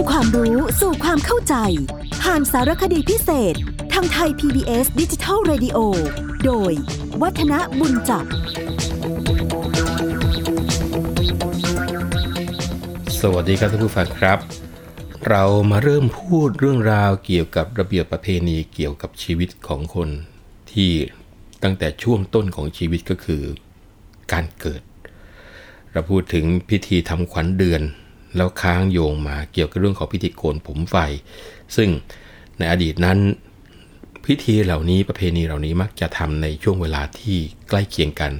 ำความรู้สู่ความเข้าใจผ่านสารคดีพิเศษทางไทย PBS Digital Radio โดยวัฒนบุญจับสวัสดีครับท่านผู้ฟังครับเรามาเริ่มพูดเรื่องราวเกี่ยวกับระเบียบประเพณีเกี่ยวกับชีวิตของคนที่ตั้งแต่ช่วงต้นของชีวิตก็คือการเกิดเราพูดถึงพิธีทำขวัญเดือนแล้วค้างโยงมาเกี่ยวกับเรื่องของพิธีโกนผมไฟซึ่งในอดีตนั้นพิธีเหล่านี้ประเพณีเหล่านี้มักจะทำในช่วงเวลาที่ใกล้เคียงกัน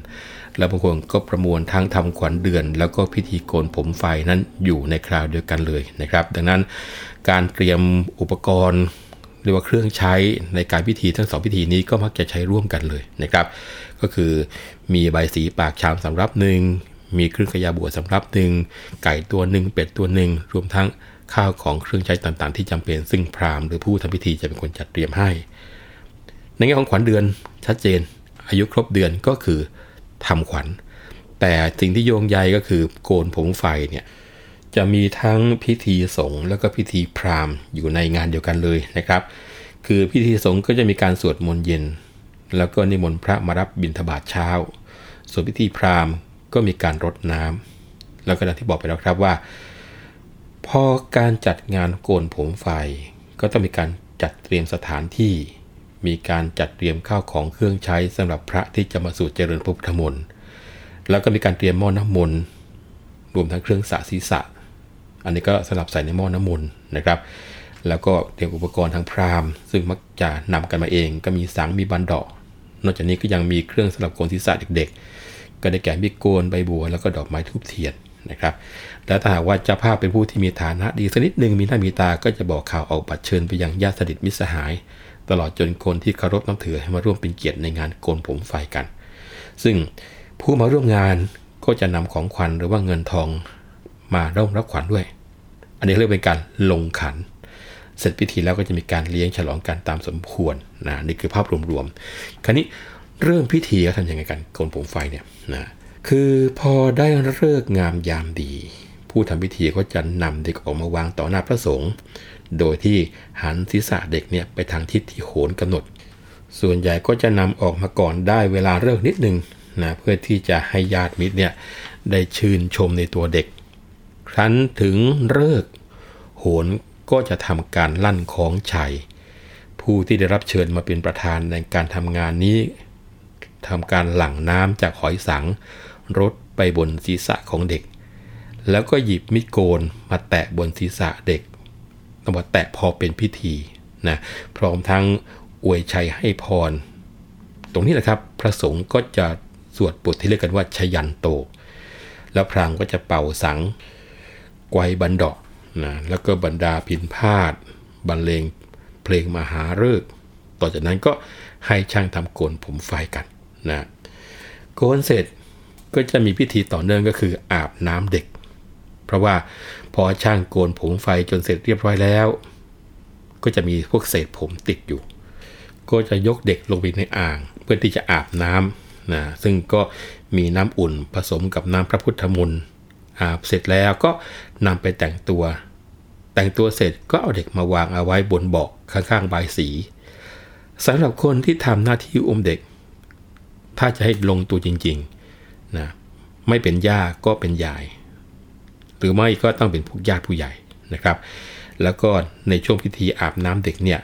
และบางคนก็ประมวลทั้งทำขวัญเดือนแล้วก็พิธีโกนผมไฟนั้นอยู่ในคราวเดียวกันเลยนะครับดังนั้นการเตรียมอุปกรณ์หรือว่าเครื่องใช้ในการพิธีทั้งสองพิธีนี้ก็มักจะใช้ร่วมกันเลยนะครับก็คือมีใบสีปากชามสำรับหนึ่งมีเครื่องขยาบัวสำรับหนึ่งไก่ตัวหนึ่งเป็ดตัวหนึ่งรวมทั้งข้าวของเครื่องใช้ต่างๆที่จำเป็นซึ่งพราหมณ์หรือผู้ทำพิธีจะเป็นคนจัดเตรียมให้ในแง่ของขวัญเดือนชัดเจนอายุครบเดือนก็คือทำขวัญแต่สิ่งที่โยงใยก็คือโกนผมไฟเนี่ยจะมีทั้งพิธีสงฆ์แล้วก็พิธีพราหมณ์อยู่ในงานเดียวกันเลยนะครับคือพิธีสงฆ์ก็จะมีการสวดมนต์เย็นแล้วก็นิมนต์พระมารับบิณฑบาตเช้าส่วนพิธีพราหมณ์ก็มีการรดน้ำแล้วก็อย่างที่บอกไปแล้วครับว่าพอการจัดงานโกนผมไฟก็ต้องมีการจัดเตรียมสถานที่มีการจัดเตรียมข้าวของเครื่องใช้สำหรับพระที่จะมาสวดเจริญพระพุทธมนต์แล้วก็มีการเตรียมหม้อน้ำมนต์รวมทั้งเครื่องสระศีรษะอันนี้ก็สลับใส่ในหม้อน้ำมนต์นะครับแล้วก็เตรียมอุปกรณ์ทางพราหมณ์ซึ่งมักจะนำกันมาเองก็มีสังมีบันดาะนอกจากนี้ก็ยังมีเครื่องสำหรับโกนศีรษะเด็กๆก็ได้แก่มีโกนใบบัวแล้วก็ดอกไม้ธูปเทียนนะครับแล้วถ้าหากว่าเจ้าภาพเป็นผู้ที่มีฐานะดีสักนิดนึงมีหน้ามีตาก็จะบอกข่าวออกบัตรเชิญไปยังญาติสนิทมิตรสหายตลอดจนคนที่เคารพนับถือให้มาร่วมเป็นเกียรติในงานโกนผมไฟกันซึ่งผู้มาร่วมงานก็จะนำของขวัญหรือว่าเงินทองมาร่วมรับขวัญด้วยอันนี้เรียกเป็นการลงขันเสร็จพิธีแล้วก็จะมีการเลี้ยงฉลองกันตามสมควรนะนี่คือภาพรวมๆคราวนี้เริ่มพิธีเขาทำยังไงกันโกนผมไฟเนี่ยนะคือพอได้ฤกษ์งามยามดีผู้ทำพิธีก็จะนำเด็กออกมาวางต่อหน้าพระสงฆ์โดยที่หันศีรษะเด็กเนี่ยไปทางทิศที่โหนกำหนดส่วนใหญ่ก็จะนำออกมาก่อนได้เวลาเลิกนิดนึงนะเพื่อที่จะให้ญาติมิตรเนี่ยได้ชื่นชมในตัวเด็กครั้นถึงเลิกโหนก็จะทำการลั่นคล้องชัยผู้ที่ได้รับเชิญมาเป็นประธานในการทำงานนี้ทำการหลั่งน้ำจากหอยสังรดไปบนศีรษะของเด็กแล้วก็หยิบมีดโกนมาแตะบนศีรษะเด็กต้องบอกแตะพอเป็นพิธีนะพร้อมทั้งอวยชัยให้พรตรงนี้แหละครับพระสงฆ์ก็จะสวดบทที่เรียกกันว่าชยันโตแล้วพราหมณ์ก็จะเป่าสังไกวบันดาะนะแล้วก็บรรดาพิณพาทย์บรรเลงเพลงมหาฤกษ์ต่อจากนั้นก็ให้ช่างทำโกนผมไฟกันนะโกนเสร็จก็จะมีพิธีต่อเนื่องก็คืออาบน้ำเด็กเพราะว่าพอช่างโกนผมไฟจนเสร็จเรียบร้อยแล้วก็จะมีพวกเศษผมติดอยู่ก็จะยกเด็กลงไปในอ่างเพื่อที่จะอาบน้ำนะซึ่งก็มีน้ำอุ่นผสมกับน้ำพระพุทธมนต์อาบเสร็จแล้วก็นำไปแต่งตัวเสร็จก็เอาเด็กมาวางเอาไว้บนเบาะข้างๆบายสีสำหรับคนที่ทำหน้าที่อุ้มเด็กถ้าจะให้ลงตัวจริงๆนะไม่เป็นย่าก็เป็นยายหรือไม่ก็ต้องเป็นพวกญาติผู้ใหญ่นะครับแล้วก็ในช่วงพิธีอาบน้ำเด็กเนี่ย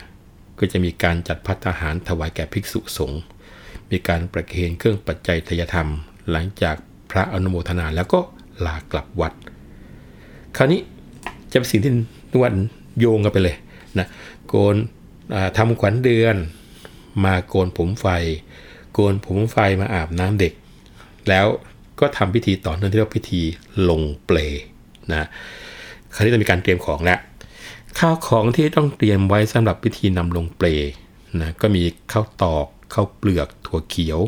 ก็จะมีการจัดภัตตาหารถวายแก่ภิกษุสงฆ์มีการประเคนเครื่องปัจจัยทายธรรมหลังจากพระอนุโมทนาแล้วก็ลากลับวัดคราวนี้จะเป็นสิ่งที่นวลโยงกันไปเลยนะโกนทำขวัญเดือนมาโกนผมไฟโกนผมไฟมาอาบน้ำเด็กแล้วก็ทำพิธีต่อเนื่องที่เรียกพิธีลงเปลนะคราวนี้จะมีการเตรียมของแล้วข้าวของที่ต้องเตรียมไว้สำหรับพิธีนำลงเปลนะก็มีข้าวตอกข้าวเปลือกถั่วเขียว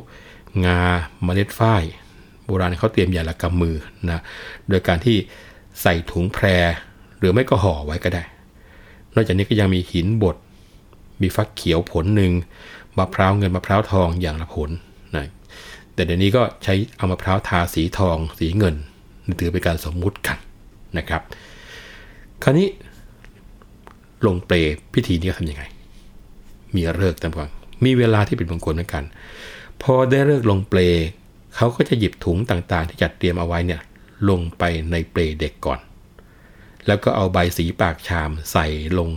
งาเมล็ดฝ้ายโบราณเขาเตรียมอย่างละกำมือนะโดยการที่ใส่ถุงแพรหรือไม่ก็ห่อไว้ก็ได้นอกจากนี้ก็ยังมีหินบดมีฟักเขียวผลหนึ่งมะพร้าวเงินมะพร้าวทองอย่างละผลนะแต่เดี๋ยวนี้ก็ใช้เอามะพร้าวทาสีทองสีเงินถือเป็นการสมมุติกันนะครับคราวนี้ ลงเปลพิธีนี้ทำยังไงมีฤกษ์ตามกันมีเวลาที่เป็นมงคลเหมือนกันพอได้ฤกษ์ลงเปลเขาก็จะหยิบถุงต่างๆที่จัดเตรียมเอาไว้เนี่ยลงไปในเปลเด็กก่อนแล้วก็เอาใบสีปากชามใส่ลง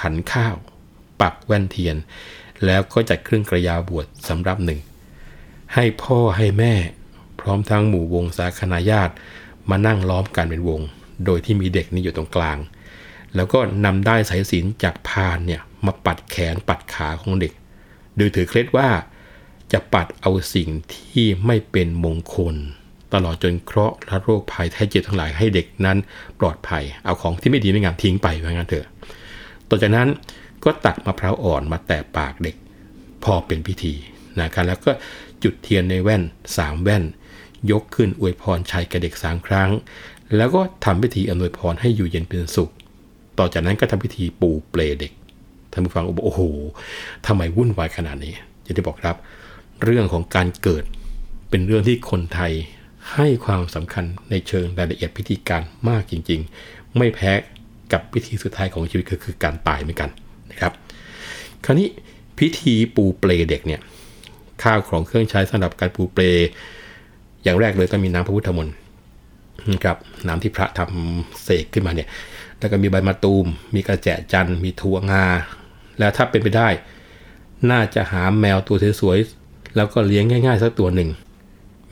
ขันข้าวปักแว่นเทียนแล้วก็จัดเครื่องกระยาบวชสำหรับหนึ่งให้พ่อให้แม่พร้อมทั้งหมู่วงสาคนาญาติมานั่งล้อมกันเป็นวงโดยที่มีเด็กนี่อยู่ตรงกลางแล้วก็นำด้ายสายศีลจากพานเนี่ยมาปัดแขนปัดขาของเด็กโดยถือเคล็ดว่าจะปัดเอาสิ่งที่ไม่เป็นมงคลตลอดจนเคราะห์และโรคภัยไข้เจ็บทั้งหลายให้เด็กนั้นปลอดภัยเอาของที่ไม่ดีไม่งามทิ้งไปว่างั้นเถอะต่อจากนั้นก็ตักมะพร้าวอ่อนมาแตะปากเด็กพอเป็นพิธีนะครับแล้วก็จุดเทียนในแว่น3แว่นยกขึ้นอวยพรชัยแก่เด็ก3ครั้งแล้วก็ทำพิธีอำนวยพรให้อยู่เย็นเป็นสุขต่อจากนั้นก็ทำพิธีปูเปลเด็กท่านผู้ฟังโอ้โหทำไมวุ่นวายขนาดนี้อย่างที่บอกครับเรื่องของการเกิดเป็นเรื่องที่คนไทยให้ความสำคัญในเชิงรายละเอียดพิธีการมากจริงๆไม่แพ้กับพิธีสุดท้ายของชีวิตคือการตายเหมือนกันนะครับคราวนี้พิธีปูเปลเด็กเนี่ยข้าวของเครื่องใช้สำหรับการปูเปลอย่างแรกเลยต้องมีน้ำพระพุทธมนต์นะครับน้ำที่พระทำเสกขึ้นมาเนี่ยแล้วก็มีใบมะตูมมีกระแจจันทร์มีถั่วงาแล้วถ้าเป็นไปได้น่าจะหาแมวตัวสวยๆแล้วก็เลี้ยงง่ายๆสักตัวหนึ่ง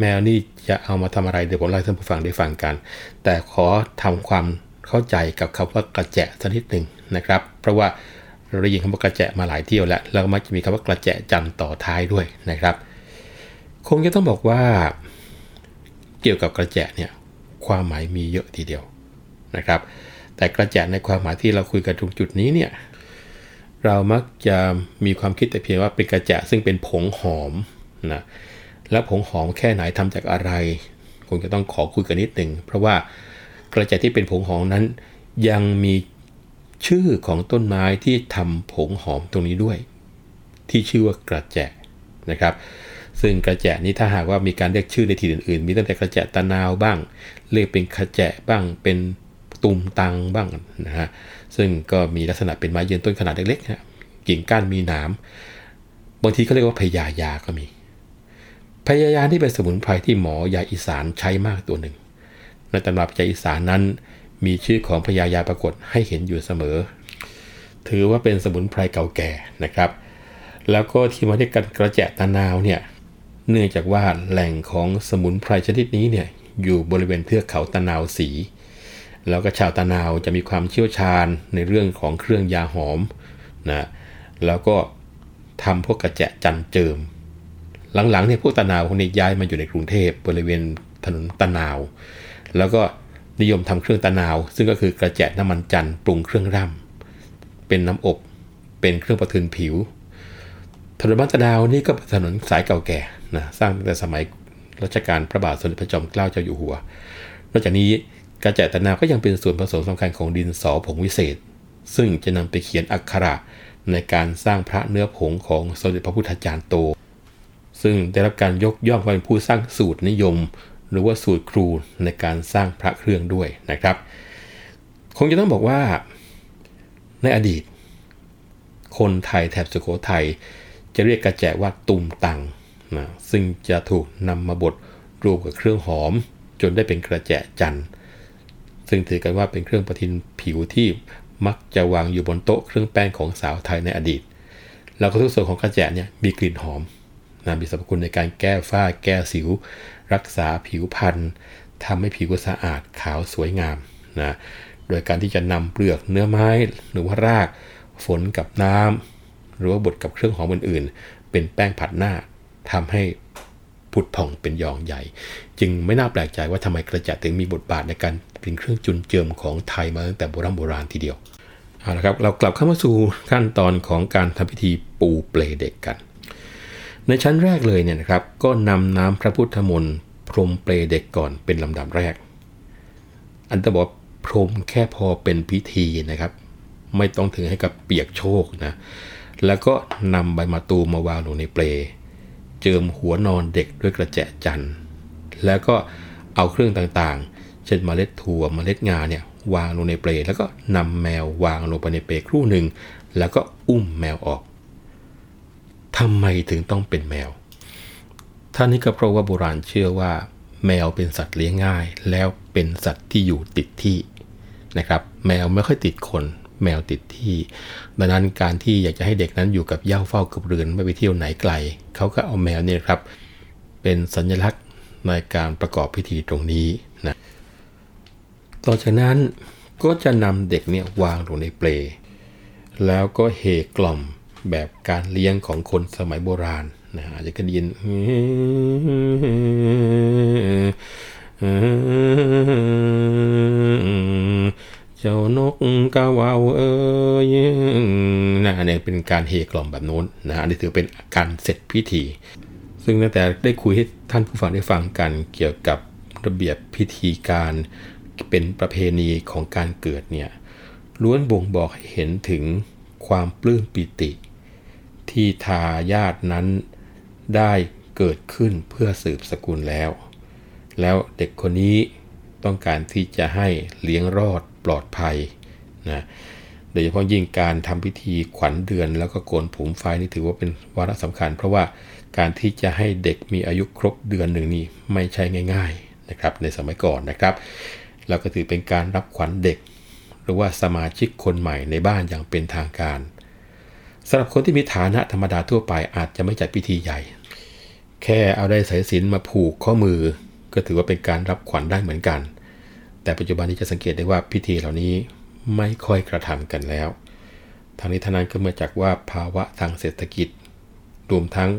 แมวนี่จะเอามาทำอะไรเดี๋ยวผมเล่าให้ท่านผู้ฟังได้ฟังกันแต่ขอทำความเข้าใจกับคำว่ากระแจสักนิดหนึ่งนะครับเพราะว่าเราได้ยินคำว่ากระแจมาหลายเที่ยวแล้วแล้วมักจะมีคำว่ากระแจจันทร์ต่อท้ายด้วยนะครับคงจะต้องบอกว่าเกี่ยวกับกระแจเนี่ยความหมายมีเยอะทีเดียวนะครับแต่กระแจในความหมายที่เราคุยกันตรงจุดนี้เนี่ยเรามักจะมีความคิดแต่เพียงว่าเป็นกระแจซึ่งเป็นผงหอมนะแล้วผงหอมแค่ไหนทำจากอะไรคงจะต้องขอคุยกันนิดหนึ่งเพราะว่ากระแจที่เป็นผงหอมนั้นยังมีชื่อของต้นไม้ที่ทำผงหอมตรงนี้ด้วยที่ชื่อว่ากระแจนะครับซึ่งกระแจนี้ถ้าหากว่ามีการเรียกชื่อในถิ่นอื่นๆมีตั้งแต่กระแจตะนาวบ้างเรียกเป็นกระแจบ้างเป็นตุ่มตังบ้างนะฮะซึ่งก็มีลักษณะเป็นไม้ยืนต้นขนาดเล็กๆฮะกิ่งก้านมีหนามบางทีก็เรียกว่าพญายาก็มีพญายาที่เป็นสมุนไพรที่หมอยาอีสานใช้มากตัวหนึ่งในตำราพญาอีสานนั้นมีชื่อของพญายาปรากฏให้เห็นอยู่เสมอถือว่าเป็นสมุนไพรเก่าแก่นะครับแล้วก็ที่มาเรียกกันกระแจตะนาวเนี่ยเนื่องจากว่าแหล่งของสมุนไพรชนิดนี้เนี่ยอยู่บริเวณเทือกเขาตะนาวสีแล้วก็ชาวตะนาวจะมีความเชี่ยวชาญในเรื่องของเครื่องยาหอมนะแล้วก็ทำพวกกระแจจันเจิมหลังๆเนี่ยพวกตะนาวคนนี้ย้ายมาอยู่ในกรุงเทพบริเวณถนนตะนาวแล้วก็นิยมทำเครื่องตะนาวซึ่งก็คือกระแจน้ำมันจันปรุงเครื่องร่ำเป็นน้ำอบเป็นเครื่องประทึงผิวถนนบ้านตะนาวนี่ก็เป็นถนนสายเก่าแก่นะสร้างตั้งแต่สมัยรัชกาลพระบาทสมเด็จพระจอมเกล้าเจ้าอยู่หัวนอกจากนี้กระแจตะนาวก็ยังเป็นส่วนผสมสำคัญของดินสอผงวิเศษซึ่งจะนำไปเขียนอักขระในการสร้างพระเนื้อผงของสมเด็จพระพุทธจารย์โตซึ่งได้รับการยกย่องว่าเป็นผู้สร้างสูตรนิยมหรือว่าสูตรครูในการสร้างพระเครื่องด้วยนะครับคงจะต้องบอกว่าในอดีตคนไทยแถบสุโขทัยจะเรียกกระแจว่าตุ่มตังนะซึ่งจะถูกนำมาบดรวมกับเครื่องหอมจนได้เป็นกระแจจันทร์ซึ่งถือกันว่าเป็นเครื่องประทินผิวที่มักจะวางอยู่บนโต๊ะเครื่องแป้งของสาวไทยในอดีตแล้วก็ทุกส่วนของกระแจเนี่ยมีกลิ่นหอมนะมีสรรพคุณในการแก้ฝ้าแก้สิวรักษาผิวพรรณทำให้ผิวสะอาดขาวสวยงามนะโดยการที่จะนำเปลือกเนื้อไม้หรือว่ารากฝนกับน้ำหรือว่าบดกับเครื่องหอมอื่นๆเป็นแป้งผัดหน้าทำให้ผุดผ่องเป็นยองใหญ่จึงไม่น่าแปลกใจว่าทำไมกระแจถึงมีบทบาทในการเป็นเครื่องจุนเจิมของไทยมาตั้งแต่โบราณทีเดียวเอาละครับเรากลับเข้ามาสู่ขั้นตอนของการทำพิธีปูเปลเด็กกันในชั้นแรกเลยเนี่ยนะครับก็นำน้ำพระพุทธมนต์พรมเปลเด็กก่อนเป็นลำดับแรกอันตะบอกพรมแค่พอเป็นพิธีนะครับไม่ต้องถึงให้กับเปียกโชกนะแล้วก็นำใบมะตูมมาวางลงในเปลเจิมหัวนอนเด็กด้วยกระแจจันทร์แล้วก็เอาเครื่องต่างๆเช่นเมล็ดถั่วเมล็ดงาเนี่ย วางลงในเปลแล้วก็นำแมววางลงไปในเปลครู่หนึ่งแล้วก็อุ้มแมวออกทำไมถึงต้องเป็นแมวท่านี้ก็เพราะว่าโบราณเชื่อว่าแมวเป็นสัตว์เลี้ยงง่ายแล้วเป็นสัตว์ที่อยู่ติดที่นะครับแมวไม่ค่อยติดคนแมวติดที่ดังนั้นการที่อยากจะให้เด็กนั้นอยู่กับเหย้าเฝ้ากับเรือนไม่ไปเที่ยวไหนไกลเขาก็เอาแมวเนี่ยครับเป็นสัญลักษณ์ในการประกอบพิธีตรงนี้นะต่อจากนั้นก็จะนำเด็กเนี่ยวางลงในเปลแล้วก็เฮกล่อมแบบการเลี้ยงของคนสมัยโบราณนะอาจจะได้ยินเจ้านกกาวาวเอ้ยนะเนี่ยเป็นการเฮกล่อมแบบนู้นนะอันนี้ถือเป็นการเสร็จพิธีซึ่งตั้งแต่ได้คุยให้ท่านผู้ฟังได้ฟังกันเกี่ยวกับระเบียบพิธีการเป็นประเพณีของการเกิดเนี่ยล้วนบ่งบอกให้เห็นถึงความปลื้มปิติที่ทายาทนั้นได้เกิดขึ้นเพื่อสืบสกุลแล้วแล้วเด็กคนนี้ต้องการที่จะให้เลี้ยงรอดปลอดภัยนะโดยเฉพาะยิ่งการทำพิธีขวัญเดือนแล้วก็โกนผมไฟนี่ถือว่าเป็นวาระสำคัญเพราะว่าการที่จะให้เด็กมีอายุครบเดือนหนึ่งนี่ไม่ใช่ง่ายๆนะครับในสมัยก่อนนะครับเราก็ถือเป็นการรับขวัญเด็กหรือว่าสมาชิกคนใหม่ในบ้านอย่างเป็นทางการสำหรับคนที่มีฐานะธรรมดาทั่วไปอาจจะไม่จัดพิธีใหญ่แค่เอาได้สายสิญจน์มาผูกข้อมือก็ถือว่าเป็นการรับขวัญได้เหมือนกันแต่ปัจจุบันนี้จะสังเกตได้ว่าพิธีเหล่านี้ไม่ค่อยกระทำกันแล้วทางนี้ทางนั้นก็มาจากว่าภาวะทางเศรษฐกิจรวมทั้ง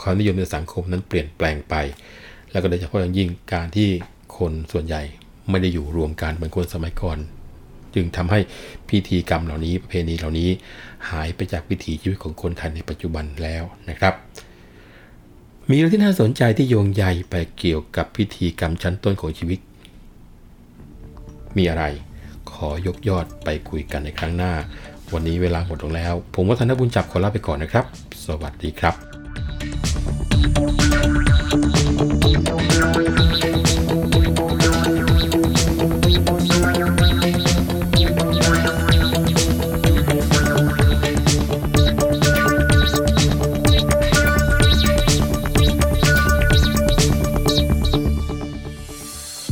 ความนิยมในสังคมนั้นเปลี่ยนแปลงไปแล้วก็โดยเฉพาะอย่างยิ่งการที่คนส่วนใหญ่ไม่ได้อยู่รวมกันเหมือนคนสมัยก่อนจึงทำให้พิธีกรรมเหล่านี้ประเพณีเหล่านี้หายไปจากวิถีชีวิตของคนไทยในปัจจุบันแล้วนะครับมีเรื่องที่น่าสนใจที่โยงใยไปเกี่ยวกับพิธีกรรมชั้นต้นของชีวิตมีอะไรขอยกยอดไปคุยกันในครั้งหน้าวันนี้เวลาหมดลงแล้วผมวัฒนบุญจับขอลาไปก่อนนะครับสวัสดีครับ